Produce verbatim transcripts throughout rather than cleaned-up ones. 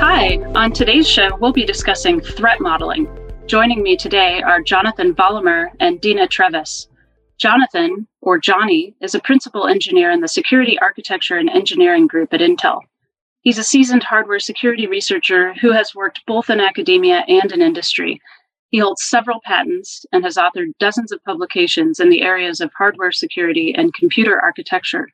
Hi, on today's show, we'll be discussing threat modeling. Joining me today are Jonathan Bellemer and Dina Trevis. Jonathan, or Johnny, is a principal engineer in the Security Architecture and Engineering Group at Intel. He's a seasoned hardware security researcher who has worked both in academia and in industry. He holds several patents and has authored dozens of publications in the areas of hardware security and computer architecture.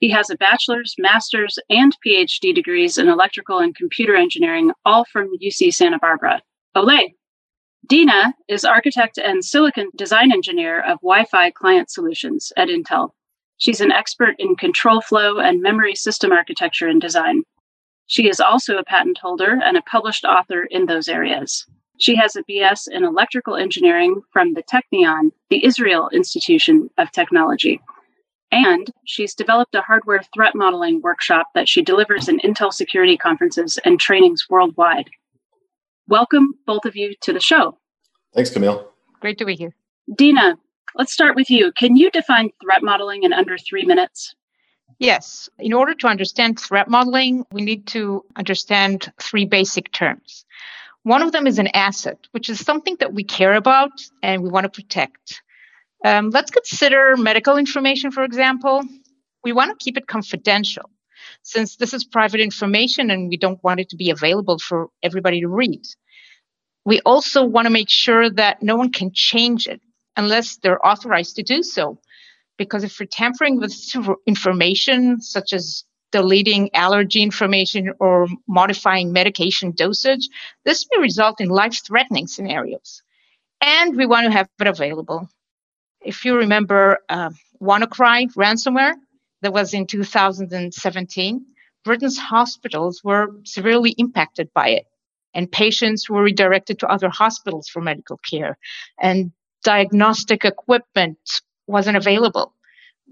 He has a bachelor's, master's, and PhD degrees in electrical and computer engineering, all from U C Santa Barbara. Olay! Dina is architect and silicon design engineer of Wi-Fi client solutions at Intel. She's an expert in control flow and memory system architecture and design. She is also a patent holder and a published author in those areas. She has a B S in electrical engineering from the Technion, the Israel Institution of Technology. And she's developed a hardware threat modeling workshop that she delivers in Intel security conferences and trainings worldwide. Welcome, both of you, to the show. Thanks, Camille. Great to be here. Dina, let's start with you. Can you define threat modeling in under three minutes? Yes. In order to understand threat modeling, we need to understand three basic terms. One of them is an asset, which is something that we care about and we want to protect. Um, let's consider medical information, for example. We want to keep it confidential, since this is private information and we don't want it to be available for everybody to read. We also want to make sure that no one can change it unless they're authorized to do so, because if we're tampering with information, such as deleting allergy information or modifying medication dosage, this may result in life-threatening scenarios. And we want to have it available. If you remember uh, WannaCry ransomware that was in two thousand seventeen, Britain's hospitals were severely impacted by it, and patients were redirected to other hospitals for medical care, and diagnostic equipment wasn't available,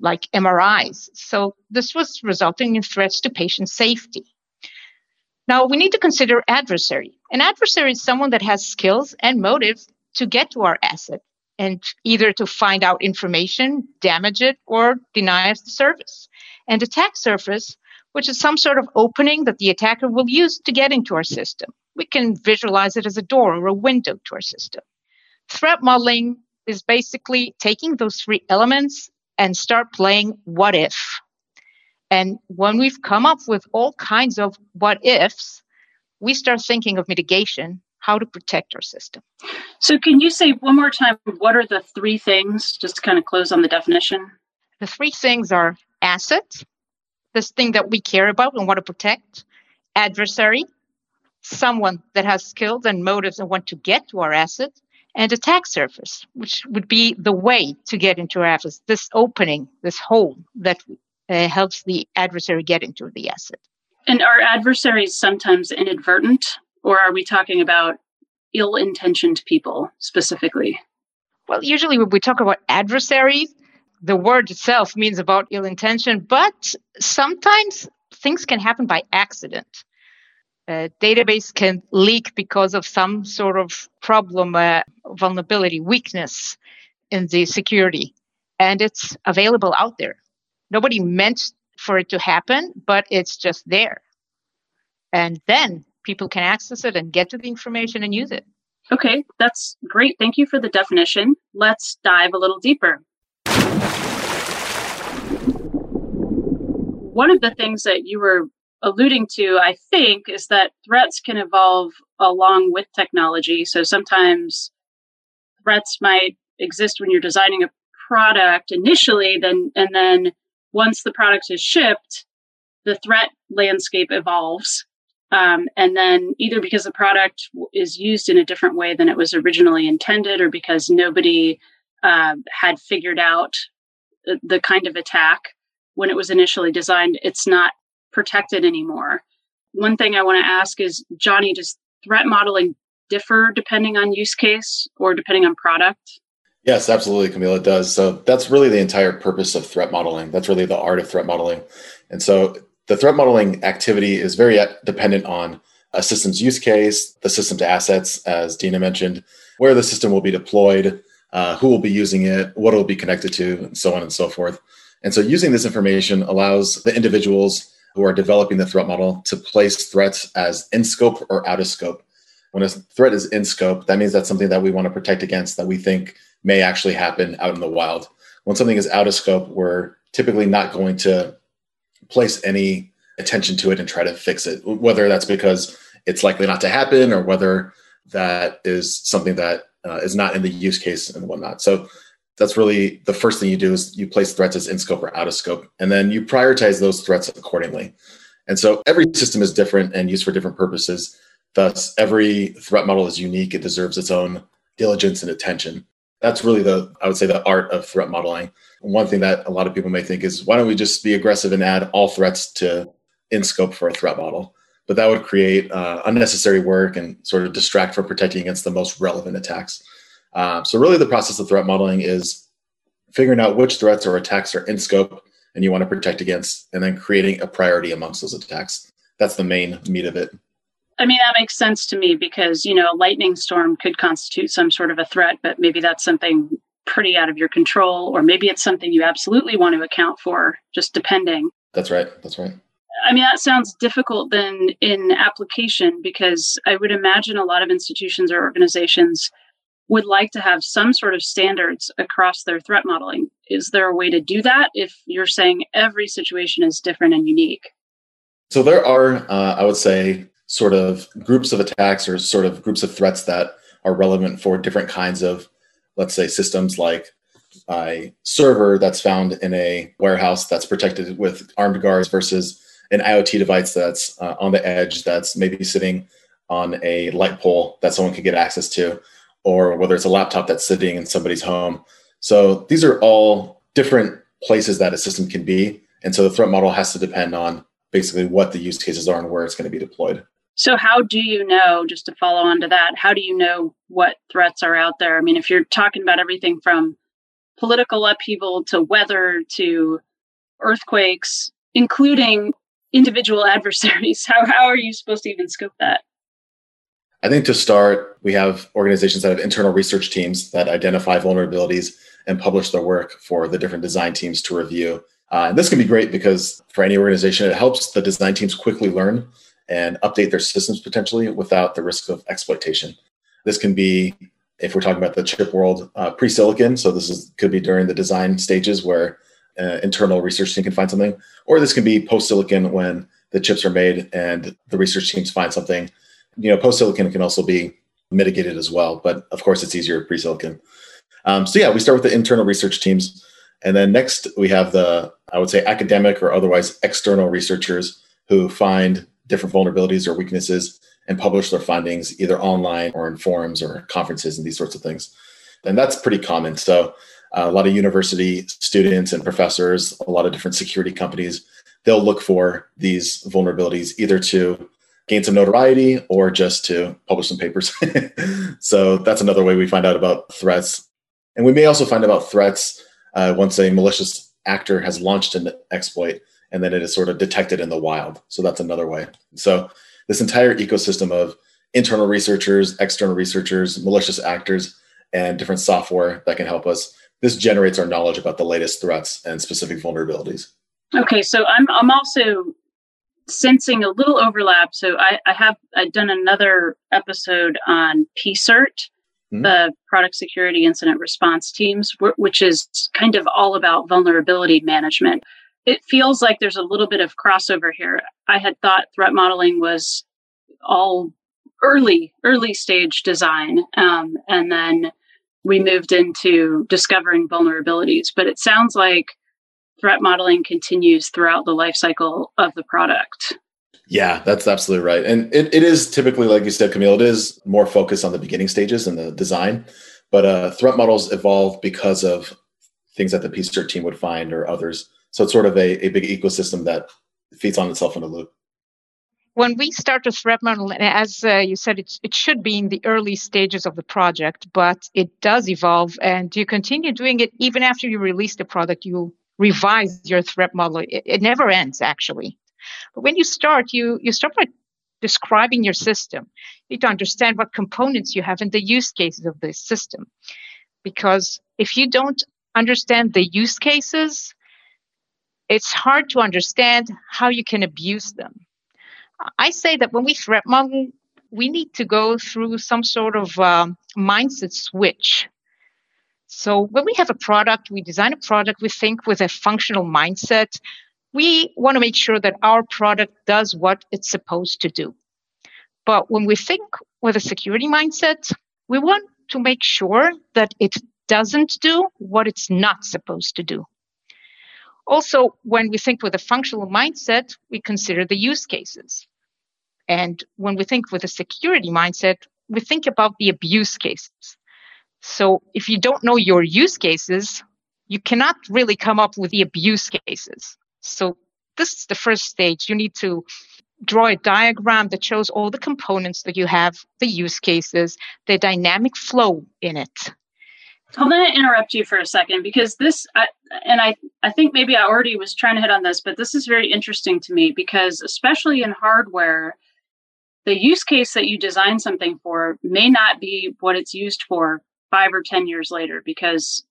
like M R Is. So this was resulting in threats to patient safety. Now, we need to consider adversary. An adversary is someone that has skills and motive to get to our asset, and either to find out information, damage it, or deny us the service. And attack surface, which is some sort of opening that the attacker will use to get into our system. We can visualize it as a door or a window to our system. Threat modeling is basically taking those three elements and start playing what if. And when we've come up with all kinds of what ifs, we start thinking of mitigation, how to protect our system. So can you say one more time, what are the three things, just to kind of close on the definition? The three things are asset, this thing that we care about and want to protect, adversary, someone that has skills and motives and want to get to our asset, and attack surface, which would be the way to get into our asset, this opening, this hole that uh, helps the adversary get into the asset. And are adversaries sometimes inadvertent? Or are we talking about ill-intentioned people specifically? Well, usually when we talk about adversaries, the word itself means about ill intention, but sometimes things can happen by accident. A database can leak because of some sort of problem, uh, vulnerability, weakness in the security, and it's available out there. Nobody meant for it to happen, but it's just there. And then people can access it and get to the information and use it. Okay, that's great. Thank you for the definition. Let's dive a little deeper. One of the things that you were alluding to, I think, is that threats can evolve along with technology. So sometimes threats might exist when you're designing a product initially, then and then once the product is shipped, the threat landscape evolves. Um, and then either because the product is used in a different way than it was originally intended, or because nobody uh, had figured out the, the kind of attack when it was initially designed, it's not protected anymore. One thing I want to ask is, Johnny, does threat modeling differ depending on use case or depending on product? Yes, absolutely, Camille, it does. So that's really the entire purpose of threat modeling. That's really the art of threat modeling. And so the threat modeling activity is very dependent on a system's use case, the system's assets, as Dina mentioned, where the system will be deployed, uh, who will be using it, what it will be connected to, and so on and so forth. And so using this information allows the individuals who are developing the threat model to place threats as in scope or out of scope. When a threat is in scope, that means that's something that we want to protect against that we think may actually happen out in the wild. When something is out of scope, we're typically not going to place any attention to it and try to fix it, whether that's because it's likely not to happen or whether that is something that uh, is not in the use case and whatnot. So that's really the first thing you do is you place threats as in scope or out of scope, and then you prioritize those threats accordingly. And so every system is different and used for different purposes. Thus, every threat model is unique. It deserves its own diligence and attention. That's really the, I would say, the art of threat modeling. One thing that a lot of people may think is, why don't we just be aggressive and add all threats to in scope for a threat model? But that would create uh, unnecessary work and sort of distract from protecting against the most relevant attacks. Uh, so really the process of threat modeling is figuring out which threats or attacks are in scope and you want to protect against, and then creating a priority amongst those attacks. That's the main meat of it. I mean, that makes sense to me because, you know, a lightning storm could constitute some sort of a threat, but maybe that's something pretty out of your control, or maybe it's something you absolutely want to account for, just depending. That's right. That's right. I mean, that sounds difficult then in application, because I would imagine a lot of institutions or organizations would like to have some sort of standards across their threat modeling. Is there a way to do that if you're saying every situation is different and unique? So there are, uh, I would say, sort of groups of attacks or sort of groups of threats that are relevant for different kinds of, let's say, systems, like a server that's found in a warehouse that's protected with armed guards versus an IoT device that's uh, on the edge that's maybe sitting on a light pole that someone could get access to, or whether it's a laptop that's sitting in somebody's home. So these are all different places that a system can be. And so the threat model has to depend on basically what the use cases are and where it's going to be deployed. So how do you know, just to follow on to that, how do you know what threats are out there? I mean, if you're talking about everything from political upheaval to weather to earthquakes, including individual adversaries, how, how are you supposed to even scope that? I think to start, we have organizations that have internal research teams that identify vulnerabilities and publish their work for the different design teams to review. Uh, and this can be great because for any organization, it helps the design teams quickly learn and update their systems potentially without the risk of exploitation. This can be, if we're talking about the chip world, uh, pre-silicon. So this is, could be during the design stages where uh, internal research team can find something, or this can be post-silicon when the chips are made and the research teams find something. You know, post-silicon can also be mitigated as well, but of course it's easier pre-silicon. Um, so yeah, we start with the internal research teams. And then next we have the, I would say, academic or otherwise external researchers who find different vulnerabilities or weaknesses and publish their findings either online or in forums or conferences and these sorts of things. And that's pretty common. So uh, a lot of university students and professors, a lot of different security companies, they'll look for these vulnerabilities either to gain some notoriety or just to publish some papers. So that's another way we find out about threats. And we may also find about threats uh, once a malicious actor has launched an exploit, and then it is sort of detected in the wild. So that's another way. So this entire ecosystem of internal researchers, external researchers, malicious actors, and different software that can help us, this generates our knowledge about the latest threats and specific vulnerabilities. Okay, so I'm I'm also sensing a little overlap. So I, I have I've done another episode on P CERT, mm-hmm. the Product Security Incident Response Teams, which is kind of all about vulnerability management. It feels like there's a little bit of crossover here. I had thought threat modeling was all early, early stage design. Um, and then we moved into discovering vulnerabilities. But it sounds like threat modeling continues throughout the life cycle of the product. Yeah, that's absolutely right. And it, it is typically, like you said, Camille, it is more focused on the beginning stages and the design. But uh, threat models evolve because of things that the P CERT team would find or others. So it's sort of a, a big ecosystem that feeds on itself in a loop. When we start a threat model, and as uh, you said, it's, it should be in the early stages of the project, but it does evolve, and you continue doing it even after you release the product. You revise your threat model. It, it never ends, actually. But when you start, you, you start by describing your system. You need to understand what components you have and the use cases of this system. Because if you don't understand the use cases, it's hard to understand how you can abuse them. I say that when we threat model, we need to go through some sort of um, mindset switch. So when we have a product, we design a product, we think with a functional mindset. We want to make sure that our product does what it's supposed to do. But when we think with a security mindset, we want to make sure that it doesn't do what it's not supposed to do. Also, when we think with a functional mindset, we consider the use cases. And when we think with a security mindset, we think about the abuse cases. So if you don't know your use cases, you cannot really come up with the abuse cases. So this is the first stage. You need to draw a diagram that shows all the components that you have, the use cases, the dynamic flow in it. I'm going to interrupt you for a second because this, I, and I, I think maybe I already was trying to hit on this, but this is very interesting to me because especially in hardware, the use case that you design something for may not be what it's used for five or ten years later, because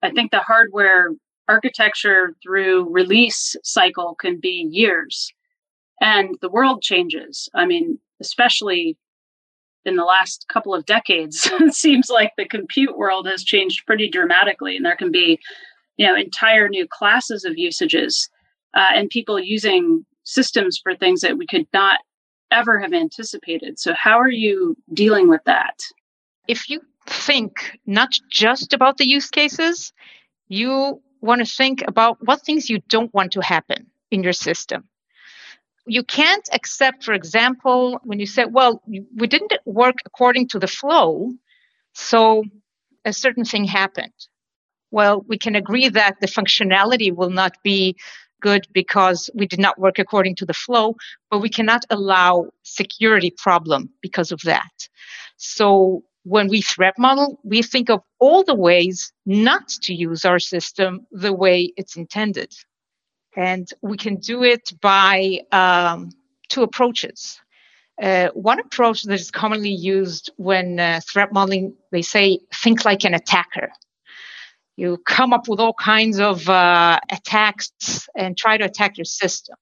I think the hardware architecture through release cycle can be years, and the world changes. I mean, especially in the last couple of decades, it seems like the compute world has changed pretty dramatically, and there can be, you know, entire new classes of usages uh, and people using systems for things that we could not ever have anticipated. So how are you dealing with that? If you think not just about the use cases, you want to think about what things you don't want to happen in your system. You can't accept, for example, when you say, well, we didn't work according to the flow, so a certain thing happened. Well, we can agree that the functionality will not be good because we did not work according to the flow, but we cannot allow security problem because of that. So when we threat model, we think of all the ways not to use our system the way it's intended. And we can do it by um, two approaches. Uh, one approach that is commonly used when uh, threat modeling, they say, think like an attacker. You come up with all kinds of uh, attacks and try to attack your system.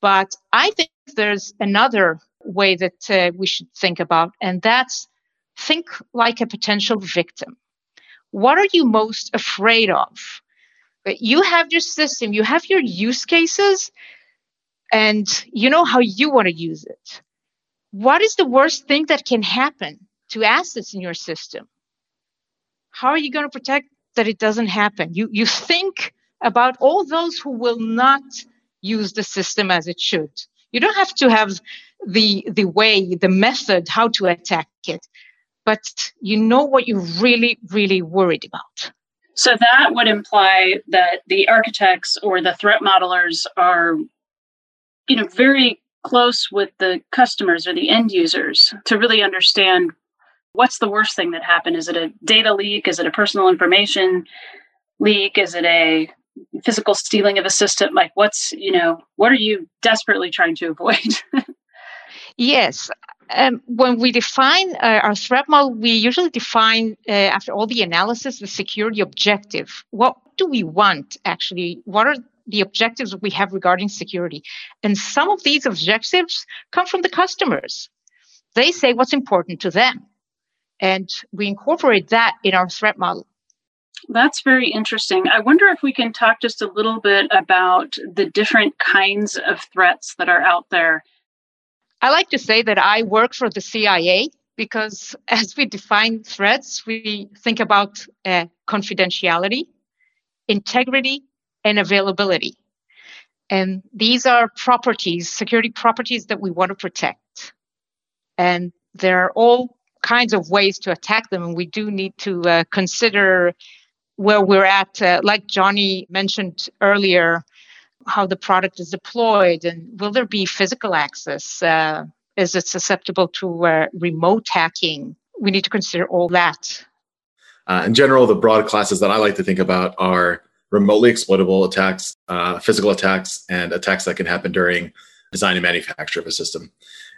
But I think there's another way that uh, we should think about, and that's think like a potential victim. What are you most afraid of? You have your system, you have your use cases, and you know how you want to use it. What is the worst thing that can happen to assets in your system? How are you going to protect that it doesn't happen? You, you think about all those who will not use the system as it should. You don't have to have the, the way, the method, how to attack it, but you know what you're really, really worried about. So that would imply that the architects or the threat modelers are, you know, very close with the customers or the end users to really understand what's the worst thing that happened. Is it a data leak? Is it a personal information leak? Is it a physical stealing of a system? Like what's, you know, what are you desperately trying to avoid? Yes. Um, when we define uh, our threat model, we usually define, uh, after all the analysis, the security objective. What do we want, actually? What are the objectives we have regarding security? And some of these objectives come from the customers. They say what's important to them. And we incorporate that in our threat model. That's very interesting. I wonder if we can talk just a little bit about the different kinds of threats that are out there. I like to say that I work for the C I A because as we define threats, we think about uh, confidentiality, integrity, and availability. And these are properties, security properties that we want to protect. And there are all kinds of ways to attack them. And we do need to uh, consider where we're at, uh, like Johnny mentioned earlier, how the product is deployed, and will there be physical access? Uh, is it susceptible to uh, remote hacking? We need to consider all that. Uh, in general, the broad classes that I like to think about are remotely exploitable attacks, uh, physical attacks, and attacks that can happen during design and manufacture of a system.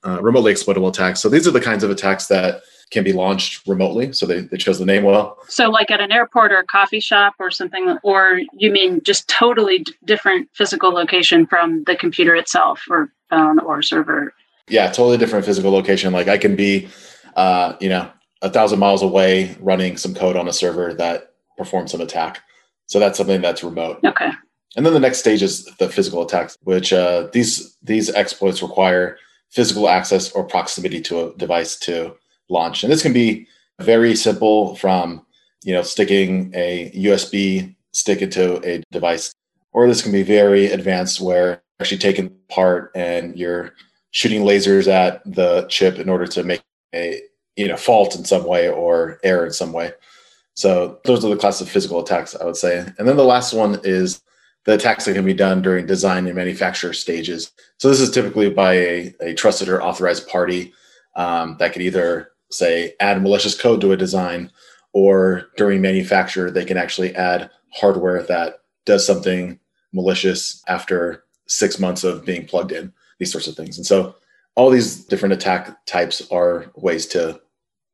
Uh, remotely exploitable attacks. So these are the kinds of attacks that can be launched remotely. So they, they chose the name well. So like at an airport or a coffee shop or something, or you mean just totally d- different physical location from the computer itself or phone or server? Yeah, totally different physical location. Like I can be, uh, you know, a thousand miles away running some code on a server that performs some attack. So that's something that's remote. Okay. And then the next stage is the physical attacks, which uh, these these exploits require physical access or proximity to a device to launch. And this can be very simple from, you know, sticking a U S B stick into a device, or this can be very advanced where you're actually taking part and you're shooting lasers at the chip in order to make a, you know, fault in some way or error in some way. So those are the class of physical attacks, I would say. And then the last one is the attacks that can be done during design and manufacture stages. So this is typically by a, a trusted or authorized party um, that could either, say, add malicious code to a design, or during manufacture, they can actually add hardware that does something malicious after six months of being plugged in, these sorts of things. And so all these different attack types are ways to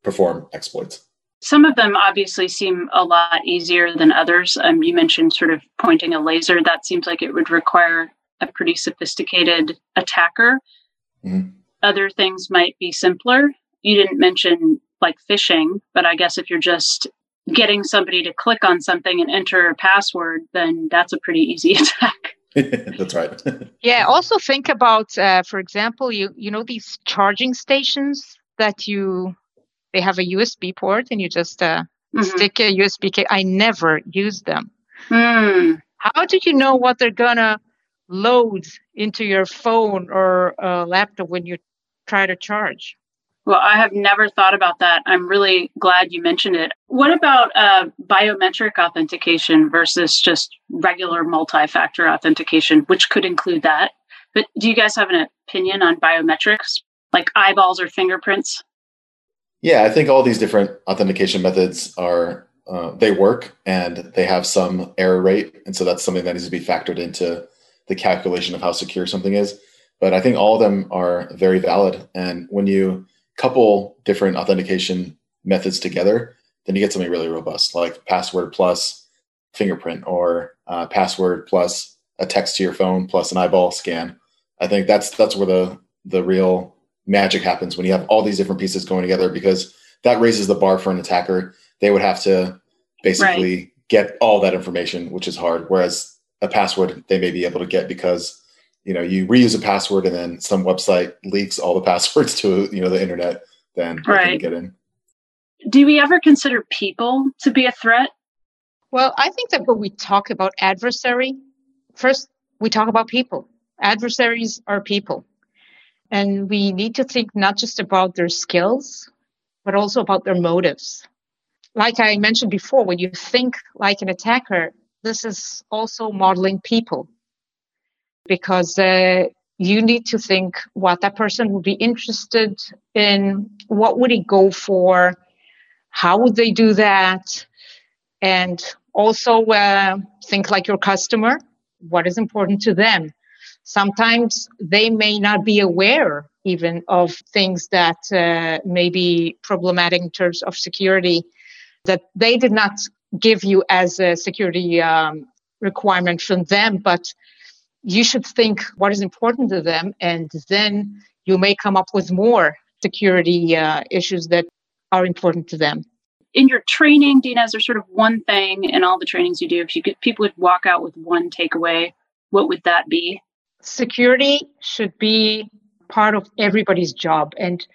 perform exploits. Some of them obviously seem a lot easier than others. Um, you mentioned sort of pointing a laser. That seems like it would require a pretty sophisticated attacker. Mm-hmm. Other things might be simpler. You didn't mention like phishing, but I guess if you're just getting somebody to click on something and enter a password, then that's a pretty easy attack. That's right. Yeah. Also think about, uh, for example, you you know, these charging stations that you... They have a U S B port and you just uh, mm-hmm. stick a U S B cable. I never use them. Mm. How do you know what they're going to load into your phone or uh, laptop when you try to charge? Well, I have never thought about that. I'm really glad you mentioned it. What about uh, biometric authentication versus just regular multi-factor authentication, which could include that? But do you guys have an opinion on biometrics, like eyeballs or fingerprints? Yeah, I think all these different authentication methods are, uh, they work and they have some error rate. And so that's something that needs to be factored into the calculation of how secure something is. But I think all of them are very valid. And when you couple different authentication methods together, then you get something really robust, like password plus fingerprint or uh, password plus a text to your phone plus an eyeball scan. I think that's that's where the the real magic happens, when you have all these different pieces going together, because that raises the bar for an attacker. They would have to basically right. get all that information, which is hard. Whereas a password they may be able to get, because, you know, you reuse a password and then some website leaks all the passwords to, you know, the internet, then right. they can get in. Do we ever consider people to be a threat? Well, I think that when we talk about adversary, first we talk about people. Adversaries are people. And we need to think not just about their skills, but also about their motives. Like I mentioned before, when you think like an attacker, this is also modeling people, because uh, you need to think what that person would be interested in, what would he go for, how would they do that, and also uh, think like your customer, what is important to them. Sometimes they may not be aware even of things that uh, may be problematic in terms of security that they did not give you as a security um, requirement from them. But you should think what is important to them, and then you may come up with more security uh, issues that are important to them. In your training, Dina, is there sort of one thing in all the trainings you do, if you could, people would walk out with one takeaway, what would that be? Security should be part of everybody's job, and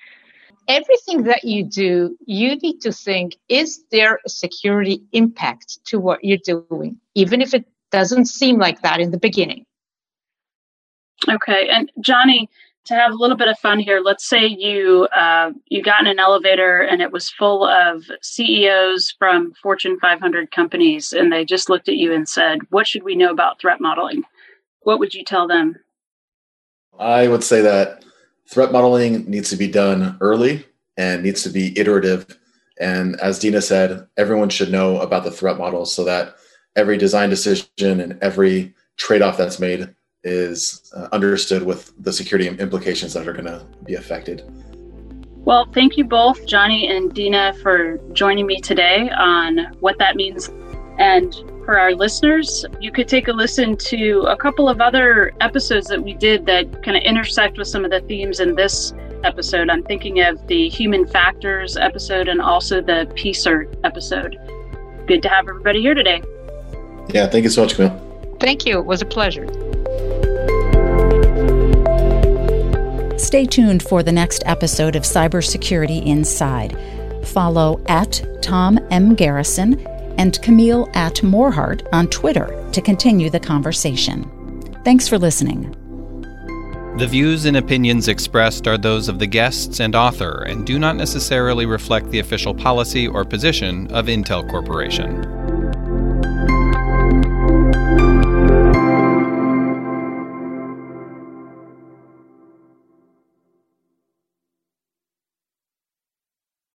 everything that you do, you need to think, is there a security impact to what you're doing, even if it doesn't seem like that in the beginning. Okay. And Johnny, to have a little bit of fun here, let's say you uh, you got in an elevator and it was full of C E Os from Fortune five hundred companies, and they just looked at you and said, what should we know about threat modeling? what would you tell them? I would say that threat modeling needs to be done early and needs to be iterative. And as Dina said, everyone should know about the threat model so that every design decision and every trade-off that's made is uh, understood with the security implications that are going to be affected. Well, thank you both, Johnny and Dina, for joining me today on what that means. And for our listeners, you could take a listen to a couple of other episodes that we did that kind of intersect with some of the themes in this episode. I'm thinking of the human factors episode and also the P C E R T episode. Good to have everybody here today. Yeah, thank you so much, Camille. Thank you. It was a pleasure. Stay tuned for the next episode of Cybersecurity Inside. Follow at Tom M. Garrison and Camille at Morehart on Twitter to continue the conversation. Thanks for listening. The views and opinions expressed are those of the guests and author and do not necessarily reflect the official policy or position of Intel Corporation.